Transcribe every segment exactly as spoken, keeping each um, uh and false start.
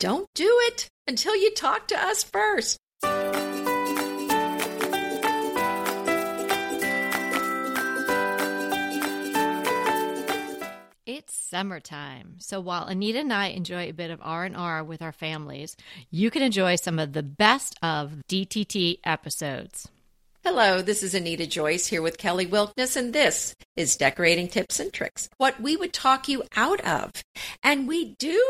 Don't do it until you talk to us first. It's summertime, so while Anita and I enjoy a bit of R and R with our families, you can enjoy some of the best of D T T episodes. Hello, this is Anita Joyce here with Kelly Wilkness, and this is Decorating Tips and Tricks, what we would talk you out of. And we do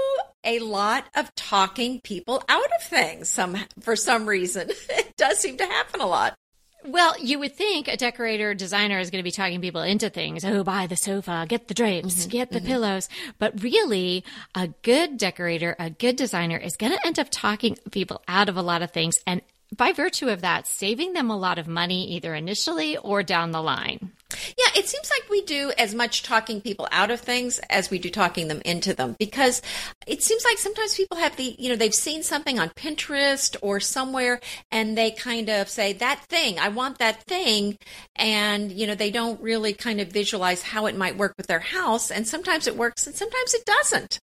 a lot of talking people out of things some for some reason. It does seem to happen a lot. Well, you would think a decorator designer is going to be talking people into things. Oh, buy the sofa, get the drapes, mm-hmm, get the mm-hmm. pillows. But really, a good decorator, a good designer is going to end up talking people out of a lot of things, and by virtue of that, saving them a lot of money either initially or down the line. Yeah, it seems like we do as much talking people out of things as we do talking them into them, because it seems like sometimes people have the, you know, they've seen something on Pinterest or somewhere and they kind of say that thing, I want that thing. And, you know, they don't really kind of visualize how it might work with their house. And sometimes it works and sometimes it doesn't.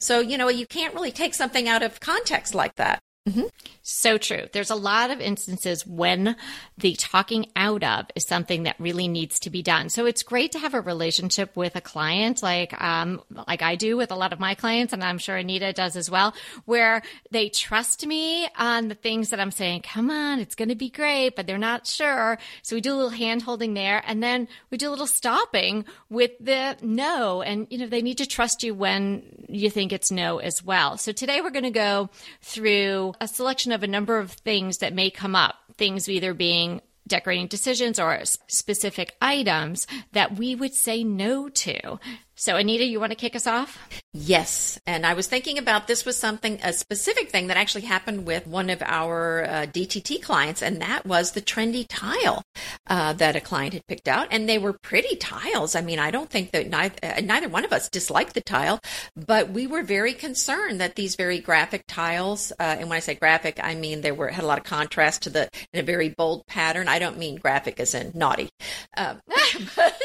So, you know, you can't really take something out of context like that. Mm-hmm. So true. There's a lot of instances when the talking out of is something that really needs to be done. So it's great to have a relationship with a client, like um, like I do with a lot of my clients, and I'm sure Anita does as well, where they trust me on the things that I'm saying. Come on, it's going to be great, but they're not sure. So we do a little hand holding there, and then we do a little stopping with the no. And you know they need to trust you when you think it's no as well. So today we're going to go through a selection of a number of things that may come up, things either being decorating decisions or specific items that we would say no to. So Anita, you want to kick us off? Yes. And I was thinking about this was something, a specific thing that actually happened with one of our uh, D T T clients, and that was the trendy tile uh, that a client had picked out. And they were pretty tiles. I mean, I don't think that neither, uh, neither one of us disliked the tile, but we were very concerned that these very graphic tiles, uh, and when I say graphic, I mean they were had a lot of contrast to the, in a very bold pattern. I don't mean graphic as in naughty. Um, but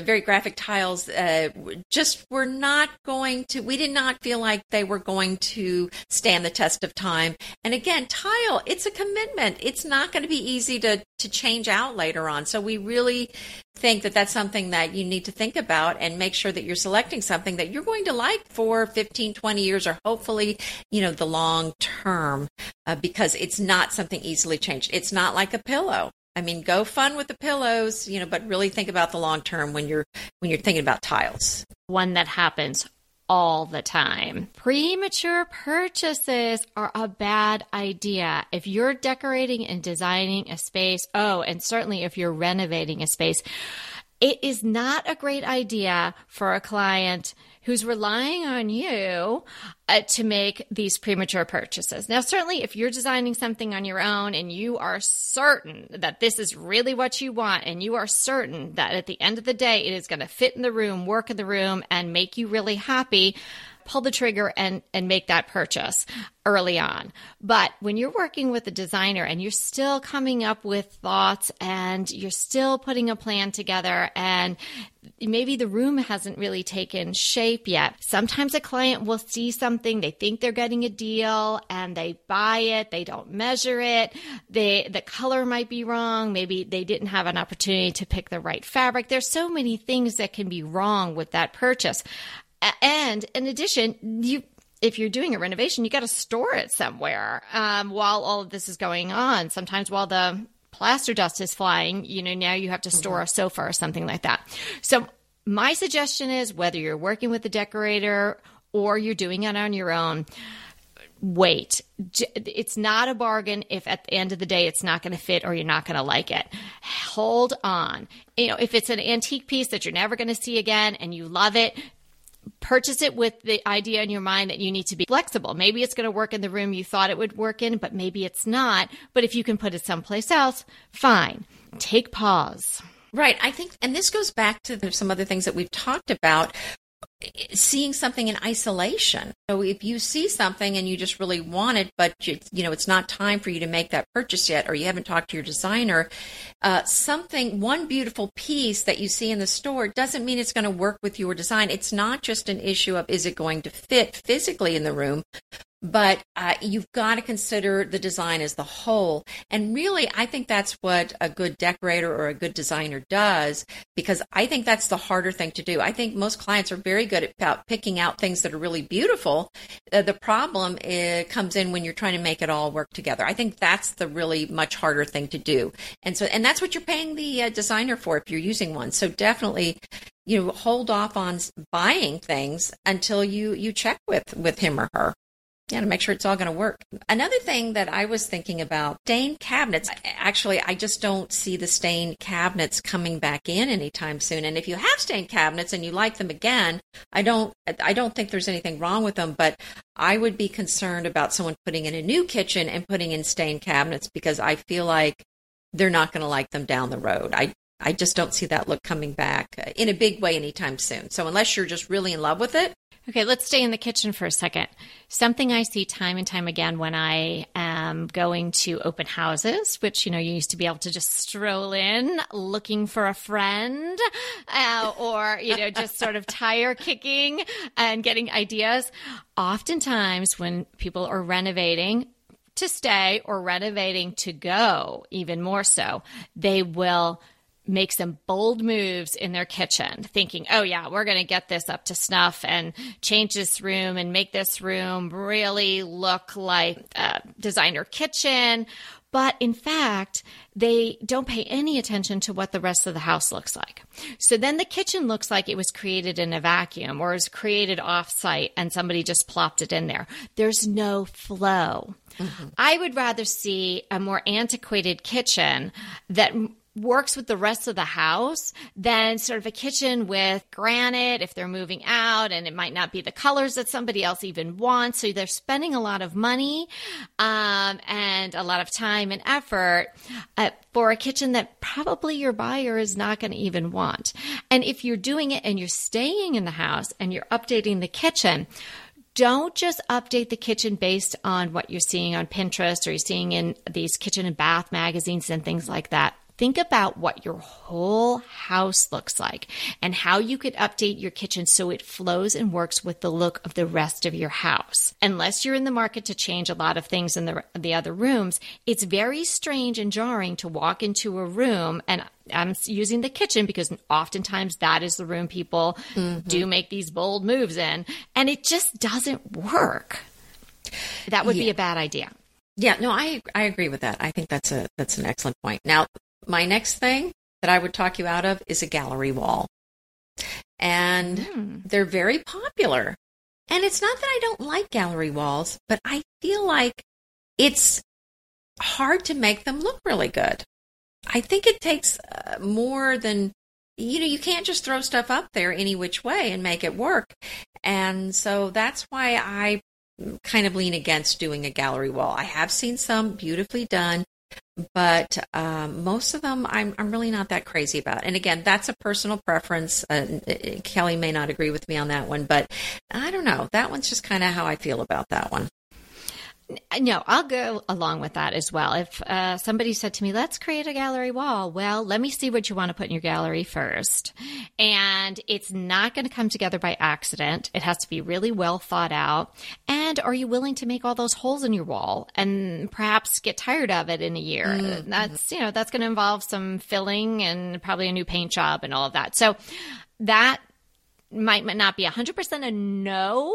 very graphic tiles uh, just were not going to, we did not feel like they were going to stand the test of time. And again, tile, it's a commitment. It's not going to be easy to, to change out later on. So we really think that that's something that you need to think about and make sure that you're selecting something that you're going to like for fifteen, twenty years or hopefully, you know, the long term uh, because it's not something easily changed. It's not like a pillow. I mean, go fun with the pillows, you know, but really think about the long term when you're when you're thinking about tiles. One that happens all the time. Premature purchases are a bad idea. If you're decorating and designing a space, oh, and certainly if you're renovating a space, it is not a great idea for a client who's relying on you uh, to make these premature purchases. Now, certainly if you're designing something on your own and you are certain that this is really what you want and you are certain that at the end of the day it is going to fit in the room, work in the room, and make you really happy, pull the trigger and, and make that purchase early on. But when you're working with a designer and you're still coming up with thoughts and you're still putting a plan together and maybe the room hasn't really taken shape yet, sometimes a client will see something, they think they're getting a deal and they buy it, they don't measure it, they, the color might be wrong, maybe they didn't have an opportunity to pick the right fabric. There's so many things that can be wrong with that purchase. And in addition, you if you're doing a renovation, you got to store it somewhere um, while all of this is going on. Sometimes while the plaster dust is flying, you know, now you have to store mm-hmm. a sofa or something like that. So my suggestion is whether you're working with a decorator or you're doing it on your own, wait. It's not a bargain if at the end of the day it's not going to fit or you're not going to like it. Hold on. You know, if it's an antique piece that you're never going to see again and you love it, purchase it with the idea in your mind that you need to be flexible. Maybe it's going to work in the room you thought it would work in, but maybe it's not. But if you can put it someplace else, fine. Take pause. Right. I think, and this goes back to the, some other things that we've talked about. seeing something in isolation. So if you see something and you just really want it, but you, you know, it's not time for you to make that purchase yet, or you haven't talked to your designer, uh, something, one beautiful piece that you see in the store doesn't mean it's going to work with your design. It's not just an issue of, is it going to fit physically in the room? But uh, you've got to consider the design as the whole. And really, I think that's what a good decorator or a good designer does, because I think that's the harder thing to do. I think most clients are very good at picking out things that are really beautiful. Uh, the problem is, comes in when you're trying to make it all work together. I think that's the really much harder thing to do. And so, and that's what you're paying the uh, designer for if you're using one. So definitely, you know, hold off on buying things until you, you check with, with him or her. Yeah, to make sure it's all going to work. Another thing that I was thinking about, stained cabinets. Actually, I just don't see the stained cabinets coming back in anytime soon. And if you have stained cabinets and you like them again, I don't I don't think there's anything wrong with them, but I would be concerned about someone putting in a new kitchen and putting in stained cabinets, because I feel like they're not going to like them down the road. I I just don't see that look coming back in a big way anytime soon. So unless you're just really in love with it. Okay, let's stay in the kitchen for a second. Something I see time and time again when I am going to open houses, which, you know, you used to be able to just stroll in looking for a friend uh, or, you know, just sort of tire kicking and getting ideas. Oftentimes when people are renovating to stay or renovating to go, even more so, they will make some bold moves in their kitchen, thinking, oh yeah, we're going to get this up to snuff and change this room and make this room really look like a designer kitchen. But in fact, they don't pay any attention to what the rest of the house looks like. So then the kitchen looks like it was created in a vacuum or is created off-site and somebody just plopped it in there. There's no flow. Mm-hmm. I would rather see a more antiquated kitchen that works with the rest of the house than sort of a kitchen with granite if they're moving out and it might not be the colors that somebody else even wants. So they're spending a lot of money um, and a lot of time and effort uh, for a kitchen that probably your buyer is not going to even want. And if you're doing it and you're staying in the house and you're updating the kitchen, don't just update the kitchen based on what you're seeing on Pinterest or you're seeing in these kitchen and bath magazines and things like that. Think about what your whole house looks like and how you could update your kitchen so it flows and works with the look of the rest of your house. Unless you're in the market to change a lot of things in the the other rooms, it's very strange and jarring to walk into a room, and I'm using the kitchen because oftentimes that is the room people mm-hmm. do make these bold moves in, and it just doesn't work. That would yeah. be a bad idea. Yeah, no, I I agree with that. I think that's a that's an excellent point. Now, my next thing that I would talk you out of is a gallery wall. And mm. they're very popular. And it's not that I don't like gallery walls, but I feel like it's hard to make them look really good. I think it takes uh, more than, you know, you can't just throw stuff up there any which way and make it work. And so that's why I kind of lean against doing a gallery wall. I have seen some beautifully done, but um, most of them I'm, I'm really not that crazy about. And again, that's a personal preference. Uh, Kelly may not agree with me on that one, but I don't know. That one's just kind of how I feel about that one. No, I'll go along with that as well. If uh, somebody said to me, let's create a gallery wall. Well, let me see what you want to put in your gallery first. And it's not going to come together by accident. It has to be really well thought out. And are you willing to make all those holes in your wall and perhaps get tired of it in a year? Mm-hmm. That's, you know, that's going to involve some filling and probably a new paint job and all of that. So that might not be one hundred percent a no,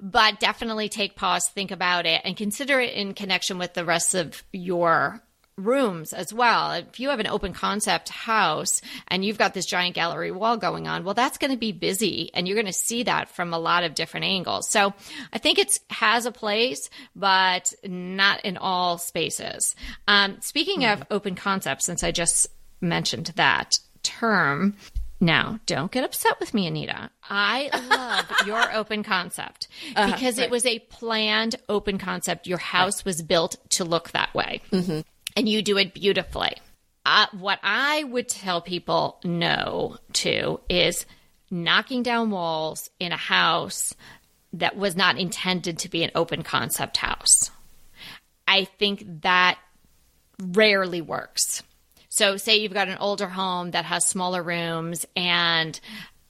but definitely take pause, think about it, and consider it in connection with the rest of your rooms as well. If you have an open concept house and you've got this giant gallery wall going on, well, that's going to be busy and you're going to see that from a lot of different angles. So I think it has a place, but not in all spaces. Um, speaking mm-hmm. of open concepts, since I just mentioned that term, now, don't get upset with me, Anita. I love your open concept uh-huh, because right. it was a planned open concept. Your house right. was built to look that way, mm-hmm. and you do it beautifully. Uh, what I would tell people no to is knocking down walls in a house that was not intended to be an open concept house. I think that rarely works. So say you've got an older home that has smaller rooms and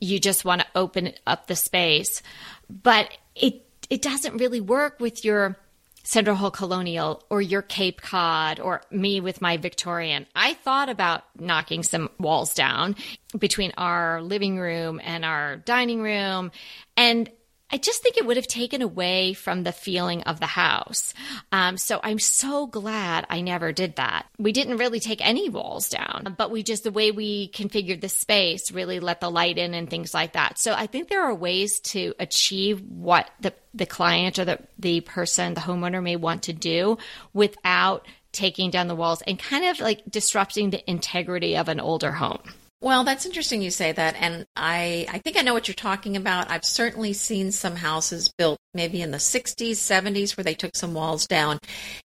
you just want to open up the space, but it it doesn't really work with your Central Hall Colonial or your Cape Cod or me with my Victorian. I thought about knocking some walls down between our living room and our dining room, and I just think it would have taken away from the feeling of the house. Um, so I'm so glad I never did that. We didn't really take any walls down, but we just, the way we configured the space really let the light in and things like that. So I think there are ways to achieve what the, the client or the, the person, the homeowner may want to do without taking down the walls and kind of like disrupting the integrity of an older home. Well, that's interesting you say that, and I, I think I know what you're talking about. I've certainly seen some houses built maybe in the sixties, seventies where they took some walls down,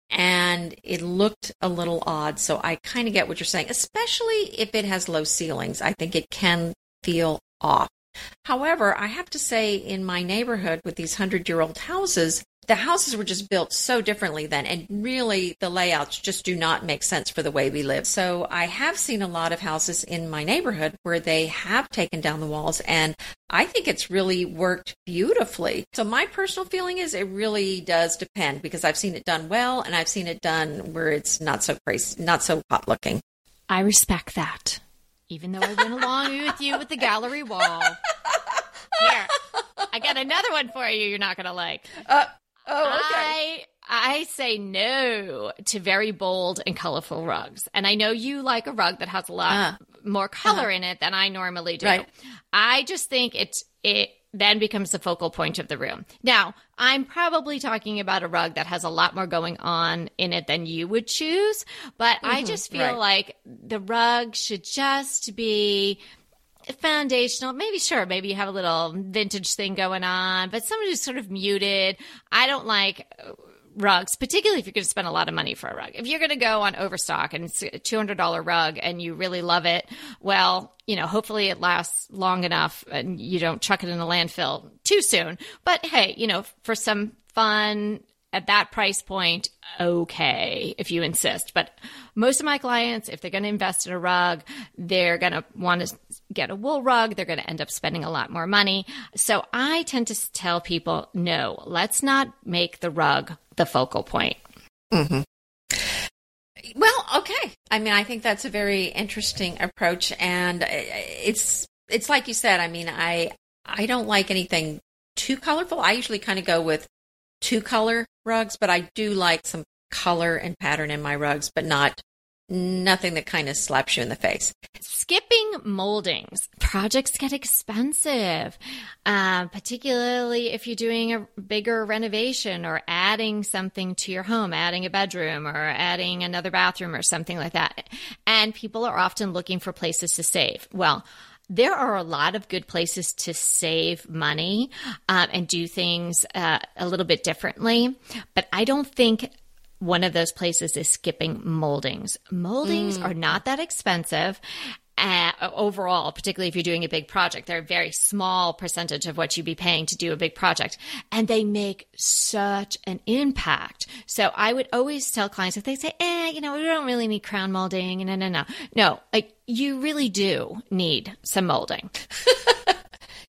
and it looked a little odd, so I kind of get what you're saying, especially if it has low ceilings. I think it can feel off. However, I have to say in my neighborhood with these hundred-year-old houses, the houses were just built so differently then, and really the layouts just do not make sense for the way we live. So I have seen a lot of houses in my neighborhood where they have taken down the walls, and I think it's really worked beautifully. So my personal feeling is it really does depend, because I've seen it done well, and I've seen it done where it's not so crazy, not so hot looking. I respect that, even though I went along with you with the gallery wall. Here, I got another one for you you're not going to like. Uh Oh, okay. I, I say no to very bold and colorful rugs. And I know you like a rug that has a lot uh, more color uh-huh. in it than I normally do. Right. I just think it's, it then becomes the focal point of the room. Now, I'm probably talking about a rug that has a lot more going on in it than you would choose. But mm-hmm, I just feel right. like the rug should just be foundational. Maybe, sure, maybe you have a little vintage thing going on, but somebody who's sort of muted. I don't like rugs, particularly if you're going to spend a lot of money for a rug. If you're going to go on Overstock and it's a two hundred dollars rug and you really love it, well, you know, hopefully it lasts long enough and you don't chuck it in a landfill too soon. But hey, you know, for some fun at that price point, okay, if you insist. But most of my clients, if they're going to invest in a rug, they're going to want to get a wool rug. They're going to end up spending a lot more money. So I tend to tell people, no, let's not make the rug the focal point. Mm-hmm. Well, okay. I mean, I think that's a very interesting approach. And it's it's like you said, I mean, I I don't like anything too colorful. I usually kind of go with two color rugs, but I do like some color and pattern in my rugs, but not nothing that kind of slaps you in the face. Skipping moldings. Projects get expensive, um, particularly if you're doing a bigger renovation or adding something to your home, adding a bedroom or adding another bathroom or something like that. And people are often looking for places to save. Well, there are a lot of good places to save money um, and do things uh, a little bit differently, but I don't think one of those places is skipping moldings. Moldings mm. are not that expensive uh, overall, particularly if you're doing a big project. They're a very small percentage of what you'd be paying to do a big project, and they make such an impact. So I would always tell clients if they say, eh, you know, we don't really need crown molding. No, no, no. No, like, you really do need some molding.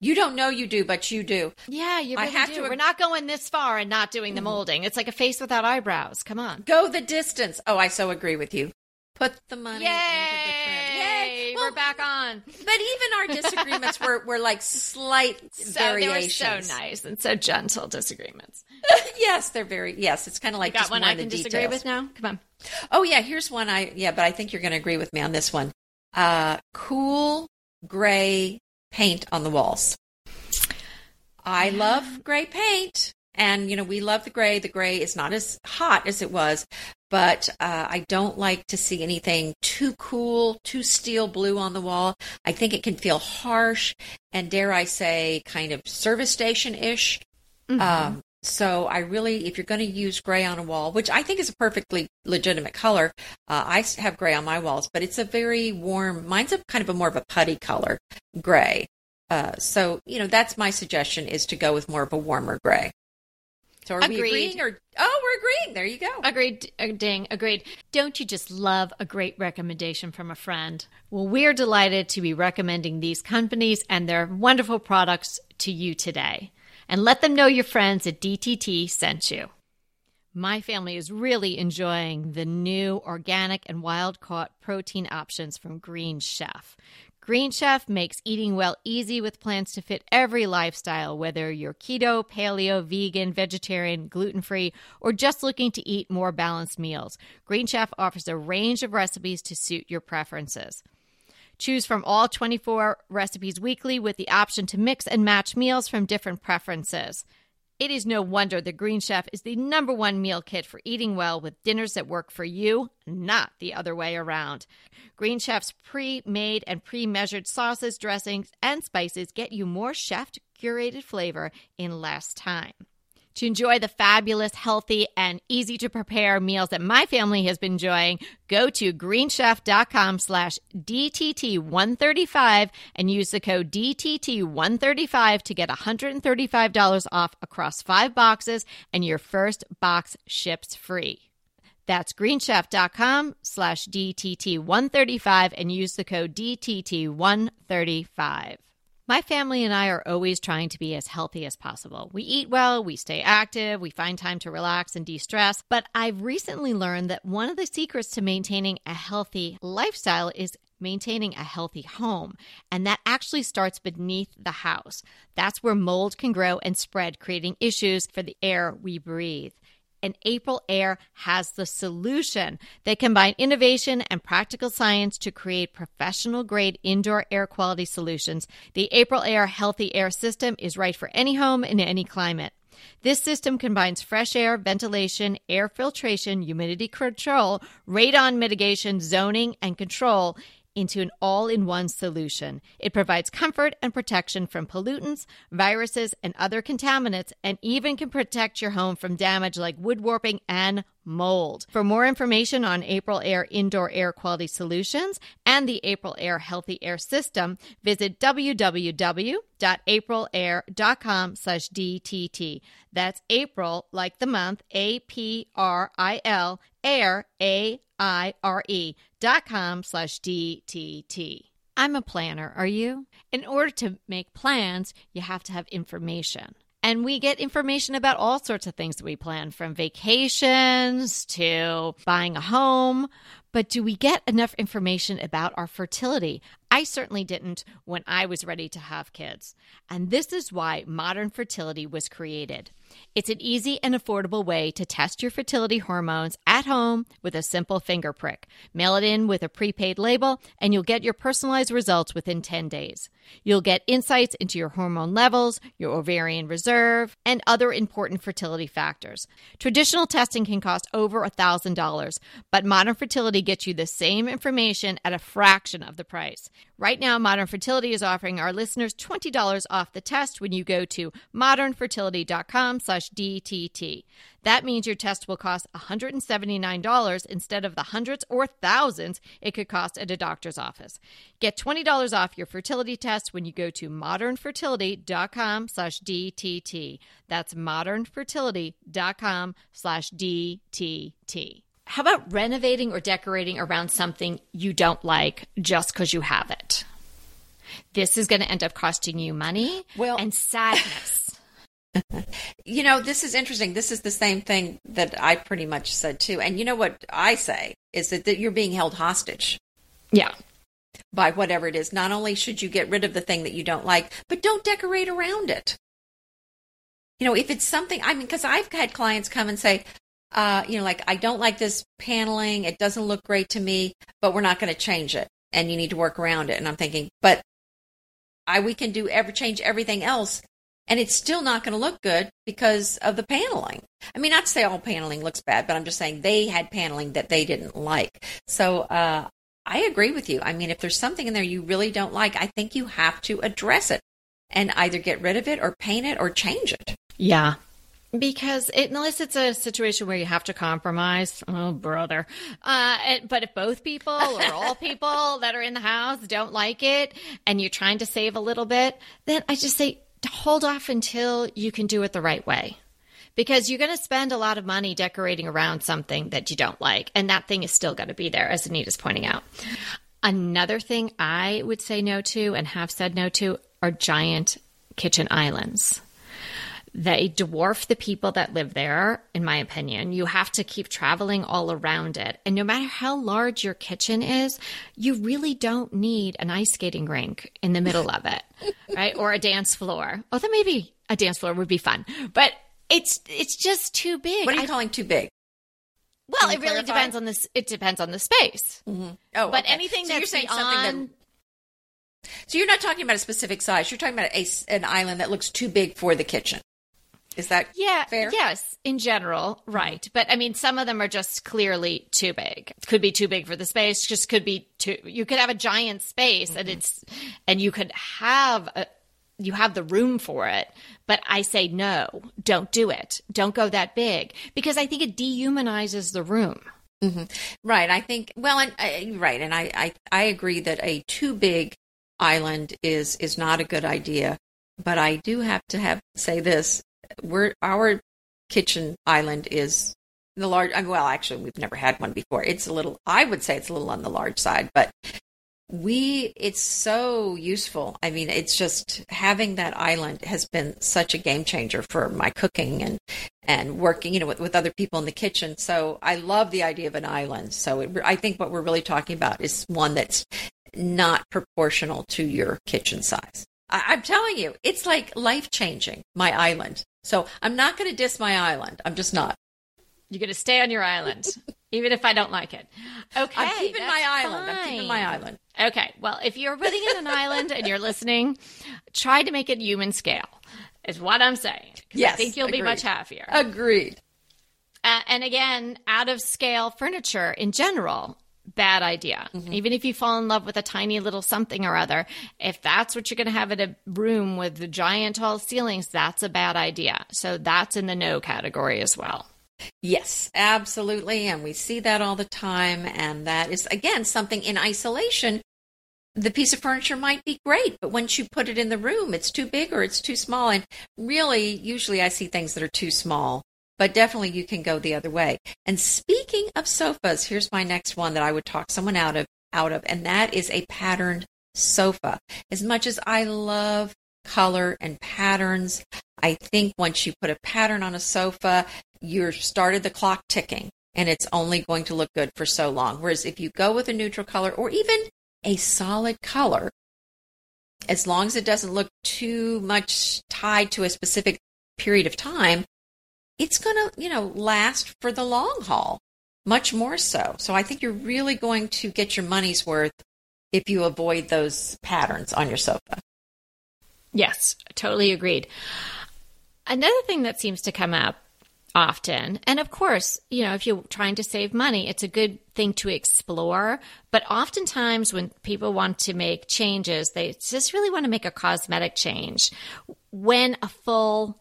You don't know you do, but you do. Yeah, you really I have do. To ag- We're not going this far and not doing the molding. It's like a face without eyebrows. Come on. Go the distance. Oh, I so agree with you. Put the money Yay! Into the trend. Yay! Well, we're back on. But even our disagreements were, were like slight so, variations. They were so nice and so gentle disagreements. Yes, they're very, yes, it's kind of like you got just one I can disagree details. With now? Come on. Oh, yeah, here's one I, yeah, but I think you're going to agree with me on this one. Uh, cool gray paint on the walls. I love gray paint, and you know, we love the gray. The gray is not as hot as it was, but uh, I don't like to see anything too cool, too steel blue on the wall. I think it can feel harsh and, dare I say, kind of service station-ish. Mm-hmm. Um, so I really, if you're going to use gray on a wall, which I think is a perfectly legitimate color, uh, I have gray on my walls, but it's a very warm, mine's a kind of a more of a putty color, gray. Uh, so, you know, that's my suggestion, is to go with more of a warmer gray. So are agreed. we agreeing or, oh, we're agreeing. There you go. Agreed. Ding. Agreed. Don't you just love a great recommendation from a friend? Well, we're delighted to be recommending these companies and their wonderful products to you today. And let them know your friends at D T T sent you. My family is really enjoying the new organic and wild-caught protein options from Green Chef. Green Chef makes eating well easy with plans to fit every lifestyle, whether you're keto, paleo, vegan, vegetarian, gluten-free, or just looking to eat more balanced meals. Green Chef offers a range of recipes to suit your preferences. Choose from all twenty-four recipes weekly with the option to mix and match meals from different preferences. It is no wonder the Green Chef is the number one meal kit for eating well, with dinners that work for you, not the other way around. Green Chef's pre-made and pre-measured sauces, dressings, and spices get you more chef-curated flavor in less time. To enjoy the fabulous, healthy, and easy-to-prepare meals that my family has been enjoying, go to greenchef.com slash D T T one thirty-five and use the code D T T one thirty-five to get one hundred thirty-five dollars off across five boxes, and your first box ships free. That's greenchef.com slash D T T one thirty-five and use the code D T T one thirty-five. My family and I are always trying to be as healthy as possible. We eat well, we stay active, we find time to relax and de-stress. But I've recently learned that one of the secrets to maintaining a healthy lifestyle is maintaining a healthy home. And that actually starts beneath the house. That's where mold can grow and spread, creating issues for the air we breathe. And April Air has the solution. They combine innovation and practical science to create professional-grade indoor air quality solutions. The April Air Healthy Air System is right for any home in any climate. This system combines fresh air, ventilation, air filtration, humidity control, radon mitigation, zoning, and control into an all-in-one solution. It provides comfort and protection from pollutants, viruses, and other contaminants, and even can protect your home from damage like wood warping and mold. For more information on April Air Indoor Air Quality Solutions and the April Air Healthy Air System, visit www.aprilair.com slash DTT. That's April, like the month, A P R I L, air, A I R E dot com slash D T T. I'm a planner, are you? In order to make plans, you have to have information. And we get information about all sorts of things that we plan, from vacations to buying a home. But do we get enough information about our fertility? I certainly didn't when I was ready to have kids. And this is why Modern Fertility was created. It's an easy and affordable way to test your fertility hormones at home with a simple finger prick. Mail it in with a prepaid label, and you'll get your personalized results within ten days. You'll get insights into your hormone levels, your ovarian reserve, and other important fertility factors. Traditional testing can cost over one thousand dollars, but Modern Fertility gets you the same information at a fraction of the price. Right now, Modern Fertility is offering our listeners twenty dollars off the test when you go to modernfertility.com slash DTT. That means your test will cost one hundred seventy-nine dollars instead of the hundreds or thousands it could cost at a doctor's office. Get twenty dollars off your fertility test when you go to modernfertility.com slash DTT. That's modernfertility.com slash DTT. How about renovating or decorating around something you don't like just because you have it? This is going to end up costing you money well, and sadness. You know, this is interesting. This is the same thing that I pretty much said too. And you know what I say is that, that you're being held hostage. Yeah. By whatever it is. Not only should you get rid of the thing that you don't like, but don't decorate around it. You know, if it's something, I mean, because I've had clients come and say, Uh, you know, like, I don't like this paneling. It doesn't look great to me, but we're not going to change it. And you need to work around it. And I'm thinking, but I, we can do ever change everything else. And it's still not going to look good because of the paneling. I mean, not to say all paneling looks bad, but I'm just saying they had paneling that they didn't like. So, uh, I agree with you. I mean, if there's something in there you really don't like, I think you have to address it and either get rid of it or paint it or change it. Yeah. Because it, unless it's a situation where you have to compromise, oh, brother. Uh, and, but if both people or all people that are in the house don't like it and you're trying to save a little bit, then I just say hold off until you can do it the right way. Because you're going to spend a lot of money decorating around something that you don't like. And that thing is still going to be there, as Anita's pointing out. Another thing I would say no to and have said no to are giant kitchen islands. They dwarf the people that live there, in my opinion. You have to keep traveling all around it. And no matter how large your kitchen is, you really don't need an ice skating rink in the middle of it, right? Or a dance floor. Although maybe a dance floor would be fun. But it's it's just too big. What are you I, calling too big? Well, Can it really clarify? depends on this. It depends on the space. Mm-hmm. Oh, But okay. anything so that's you're saying beyond... something that... So you're not talking about a specific size. You're talking about a, an island that looks too big for the kitchen. Is that yeah, fair? Yes, in general, right. But I mean, some of them are just clearly too big. It could be too big for the space. Just could be too. You could have a giant space, mm-hmm. and it's, and you could have a, you have the room for it. But I say no, don't do it. Don't go that big because I think it dehumanizes the room. Mm-hmm. Right. I think. Well, and I, right, and I, I I agree that a too big island is is not a good idea. But I do have to have say this. We're, our kitchen island is the large, I mean, well, actually, we've never had one before. It's a little, I would say it's a little on the large side, but we, it's so useful. I mean, it's just having that island has been such a game changer for my cooking and, and working, you know, with, with other people in the kitchen. So I love the idea of an island. So it, I think what we're really talking about is one that's not proportional to your kitchen size. I, I'm telling you, it's like life-changing, my island. So I'm not going to diss my island. I'm just not. You're going to stay on your island, even if I don't like it. Okay, I'm keeping my island. Fine. I'm keeping my island. Okay. Well, if you're putting in an island and you're listening, try to make it human scale is what I'm saying. Yes. I think you'll agreed. be much happier. Agreed. Uh, and again, out of scale furniture in general, bad idea. Mm-hmm. Even if you fall in love with a tiny little something or other, if that's what you're going to have in a room with the giant tall ceilings, that's a bad idea. So that's in the no category as well. Yes, absolutely. And we see that all the time. And that is, again, something in isolation. The piece of furniture might be great, but once you put it in the room, it's too big or it's too small. And really, usually I see things that are too small. But definitely you can go the other way. And speaking of sofas, here's my next one that I would talk someone out of, out of, and that is a patterned sofa. As much as I love color and patterns, I think once you put a pattern on a sofa, you're started the clock ticking, and it's only going to look good for so long. Whereas if you go with a neutral color or even a solid color, as long as it doesn't look too much tied to a specific period of time, it's going to, you know, last for the long haul, much more so. So I think you're really going to get your money's worth if you avoid those patterns on your sofa. Yes, totally agreed. Another thing that seems to come up often, and of course, you know, if you're trying to save money, it's a good thing to explore. But oftentimes when people want to make changes, they just really want to make a cosmetic change when a full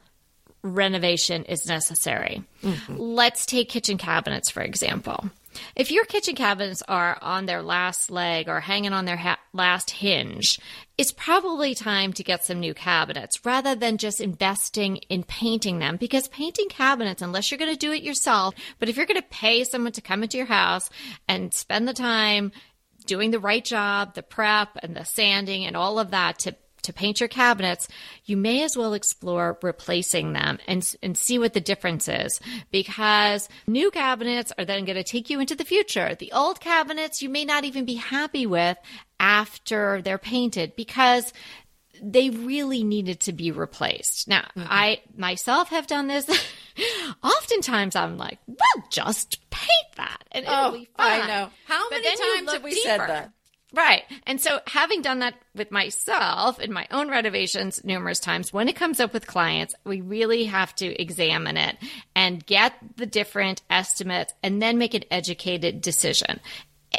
renovation is necessary. Mm-hmm. Let's take kitchen cabinets, for example. If your kitchen cabinets are on their last leg or hanging on their ha- last hinge, it's probably time to get some new cabinets rather than just investing in painting them. Because painting cabinets, unless you're going to do it yourself, but if you're going to pay someone to come into your house and spend the time doing the right job, the prep and the sanding and all of that to to paint your cabinets, you may as well explore replacing them and, and see what the difference is, because new cabinets are then going to take you into the future. The old cabinets you may not even be happy with after they're painted because they really needed to be replaced. Now, mm-hmm. I myself have done this. Oftentimes I'm like, well, just paint that and it'll oh, be fine. I know. How but many times have we deeper. said that? Right. And so having done that with myself in my own renovations numerous times, when it comes up with clients, we really have to examine it and get the different estimates and then make an educated decision.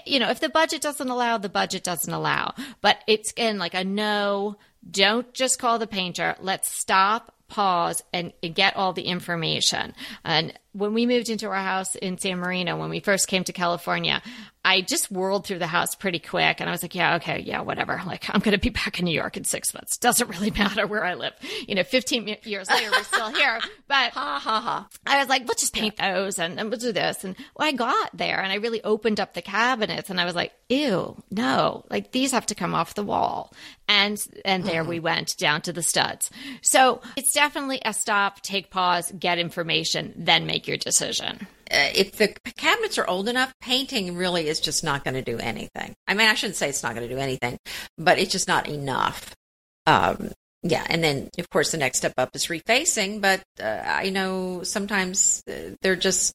you know, if the budget doesn't allow, the budget doesn't allow. But it's again like a no, don't just call the painter. Let's stop, pause, and, and get all the information. And when we moved into our house in San Marino, when we first came to California, I just whirled through the house pretty quick. And I was like, yeah, okay, yeah, whatever. Like, I'm going to be back in New York in six months. Doesn't really matter where I live. You know, fifteen years later, we're still here. But ha, ha, ha. I was like, let's just paint those and, and we'll do this. And well, I got there and I really opened up the cabinets and I was like, ew, no, like these have to come off the wall. And, and there mm-hmm. we went down to the studs. So it's definitely a stop, take pause, get information, then make your decision. Uh, if the cabinets are old enough, painting really is just not going to do anything. I mean, I shouldn't say it's not going to do anything, but it's just not enough. Um, yeah. And then, of course, the next step up is refacing. But uh, I know sometimes they're just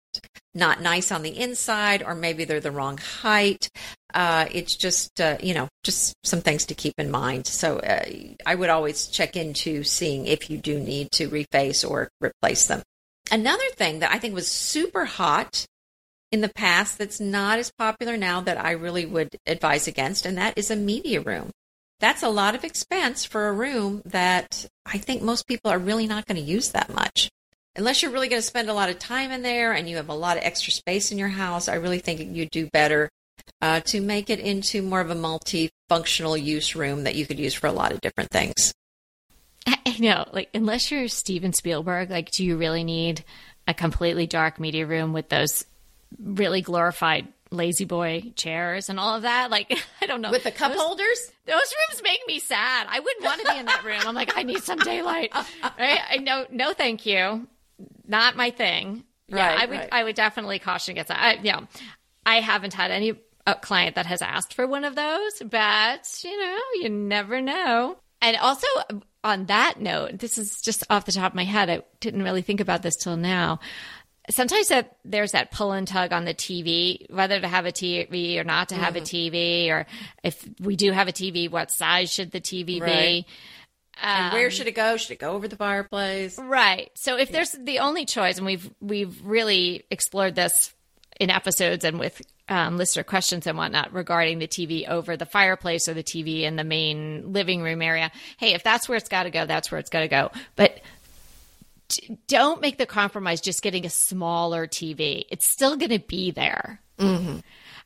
not nice on the inside, or maybe they're the wrong height. Uh, it's just, uh, you know, just some things to keep in mind. So uh, I would always check into seeing if you do need to reface or replace them. Another thing that I think was super hot in the past that's not as popular now that I really would advise against, and that is a media room. That's a lot of expense for a room that I think most people are really not going to use that much. Unless you're really going to spend a lot of time in there and you have a lot of extra space in your house, I really think you'd do better uh, to make it into more of a multi-functional use room that you could use for a lot of different things. I know, like, unless you're Steven Spielberg, like, do you really need a completely dark media room with those really glorified lazy boy chairs and all of that? Like, I don't know. With the cup those, holders? Those rooms make me sad. I wouldn't want to be in that room. I'm like, I need some daylight. Right? I know. No, thank you. Not my thing. Yeah, right, I would, right. I would definitely caution against that. I, you know, I haven't had any uh, client that has asked for one of those, but, you know, you never know. And also, on that note, this is just off the top of my head. I didn't really think about this till now. Sometimes that, there's that pull and tug on the T V, whether to have a T V or not to have mm-hmm. a T V, or if we do have a T V, what size should the T V right. be? Um, and where should it go? Should it go over the fireplace? Right. So if yeah. there's the only choice, and we've we've really explored this in episodes and with um, listener questions and whatnot regarding the T V over the fireplace or the T V in the main living room area. Hey, if that's where it's got to go, that's where it's got to go. But d- don't make the compromise just getting a smaller T V. It's still going to be there. Mm-hmm.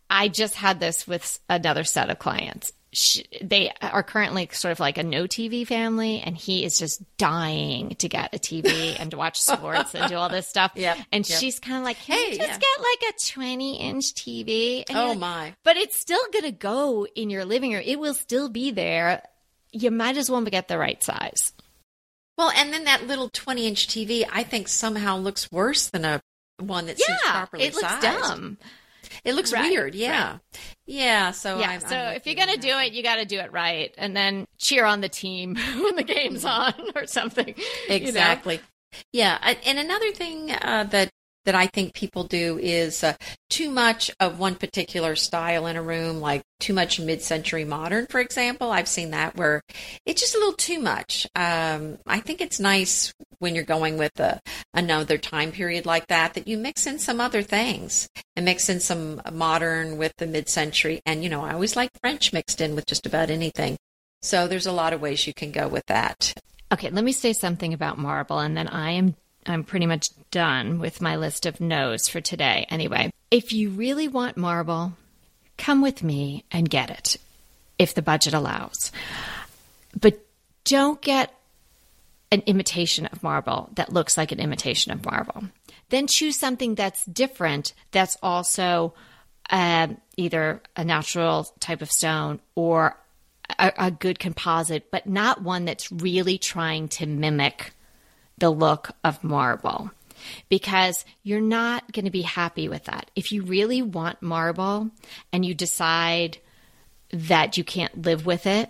I just had this with another set of clients. She, they are currently sort of like a no T V family, and he is just dying to get a T V and watch sports and do all this stuff. Yep, and yep. she's kind of like, can hey, you just yeah. get like a twenty inch T V? And oh, like, my. But it's still going to go in your living room. It will still be there. You might as well get the right size. Well, and then that little twenty inch T V, I think somehow looks worse than a one that yeah, seems properly it sized. It looks dumb. It looks right, weird, yeah. Right. Yeah, so yeah, I'm, so I'm if you're going to do it, you got to do it right, and then cheer on the team when the game's on or something. Exactly. You know? Yeah, and another thing uh, that, that I think people do is uh, too much of one particular style in a room, like too much mid-century modern, for example. I've seen that where it's just a little too much. Um, I think it's nice when you're going with a, another time period like that, that you mix in some other things and mix in some modern with the mid-century. And, you know, I always like French mixed in with just about anything. So there's a lot of ways you can go with that. Okay, let me say something about marble, and then I am I'm pretty much done with my list of no's for today. Anyway, if you really want marble, come with me and get it if the budget allows. But don't get an imitation of marble that looks like an imitation of marble. Then choose something that's different, that's also uh, either a natural type of stone or a, a good composite, but not one that's really trying to mimic the look of marble, because you're not going to be happy with that. If you really want marble and you decide that you can't live with it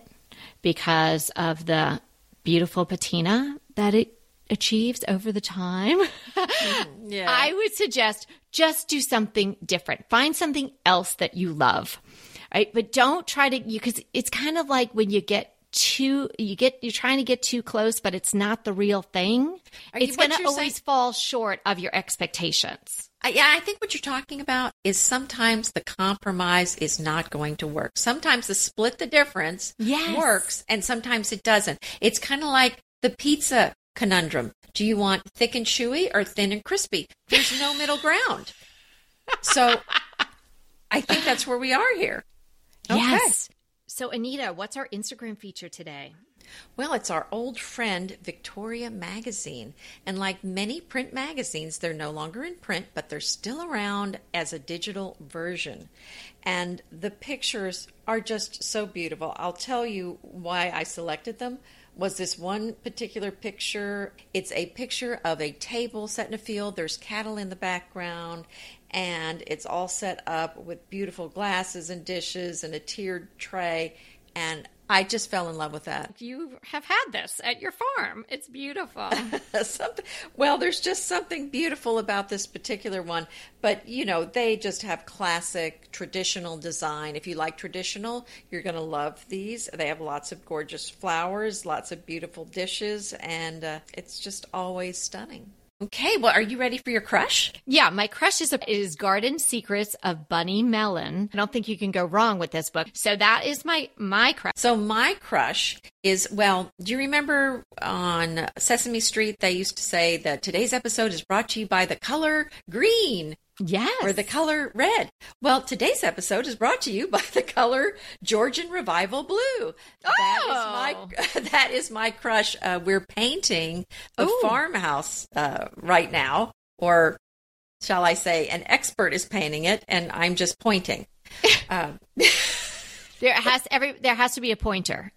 because of the beautiful patina that it achieves over the time, mm-hmm. yeah. I would suggest just do something different. Find something else that you love, right? But don't try to, you, because it's kind of like when you get too, you get, you're trying to get too close, but it's not the real thing. Are it's going to always saying, fall short of your expectations. I, yeah, I think what you're talking about is sometimes the compromise is not going to work. Sometimes the split the difference yes. works, and sometimes it doesn't. It's kind of like the pizza conundrum. Do you want thick and chewy or thin and crispy? There's no middle ground. So I think that's where we are here. Okay. Yes. So, Anita, what's our Instagram feature today? Well, it's our old friend, Victoria Magazine. And like many print magazines, they're no longer in print, but they're still around as a digital version. And the pictures are just so beautiful. I'll tell you why I selected them. Was this one particular picture. It's a picture of a table set in a field. There's cattle in the background, and it's all set up with beautiful glasses and dishes and a tiered tray, and I just fell in love with that. You have had this at your farm. It's beautiful. Well, there's just something beautiful about this particular one, but, you know, they just have classic traditional design. If you like traditional, you're going to love these. They have lots of gorgeous flowers, lots of beautiful dishes, and uh, it's just always stunning. Okay, well, are you ready for your crush? Yeah, my crush is a, is Garden Secrets of Bunny Melon. I don't think you can go wrong with this book. So that is my, my crush. So my crush is, well, do you remember on Sesame Street, they used to say that today's episode is brought to you by the color green. Yes. Or the color red. Well, today's episode is brought to you by the color Georgian Revival blue. Oh! That is my, that is my crush. Uh, we're painting a Ooh. farmhouse uh, right now, or shall I say an expert is painting it, and I'm just pointing. um, there has every there has to be a pointer.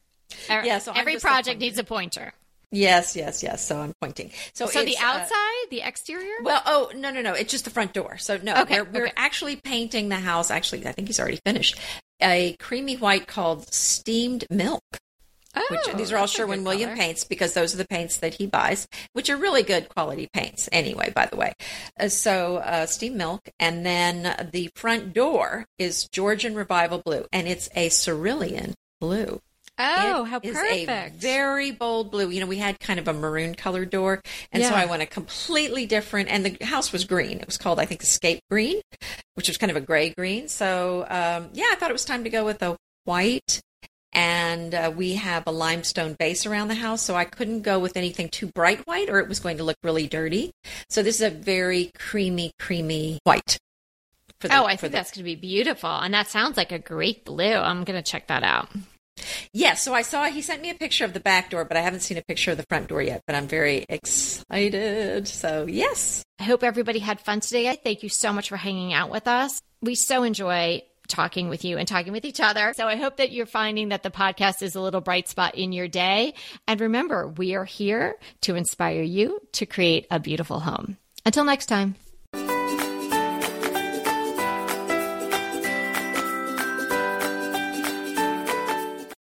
Yeah, so every project a needs a pointer. Yes, yes, yes. So I'm pointing. So, so the outside, uh, the exterior? Well, oh, no, no, no. It's just the front door. So no, okay, we're, we're okay. actually painting the house. Actually, I think he's already finished. A creamy white called Steamed Milk. Oh, which, these are all Sherwin-Williams paints because those are the paints that he buys, which are really good quality paints anyway, by the way. Uh, so uh, Steamed Milk. And then the front door is Georgian Revival blue, and it's a cerulean blue. Oh, it how perfect. Is a very bold blue. You know, we had kind of a maroon colored door. And yeah. so I went a completely different, and the house was green. It was called, I think, Escape Green, which was kind of a gray green. So, um, yeah, I thought it was time to go with a white. And uh, we have a limestone base around the house. So I couldn't go with anything too bright white or it was going to look really dirty. So this is a very creamy, creamy white. For the, oh, I for think the- that's going to be beautiful. And that sounds like a great blue. I'm going to check that out. Yes, yeah, so I saw, he sent me a picture of the back door, but I haven't seen a picture of the front door yet, but I'm very excited. So, yes. I hope everybody had fun today. Thank you so much for hanging out with us. We so enjoy talking with you and talking with each other. So I hope that you're finding that the podcast is a little bright spot in your day. And remember, we are here to inspire you to create a beautiful home. Until next time.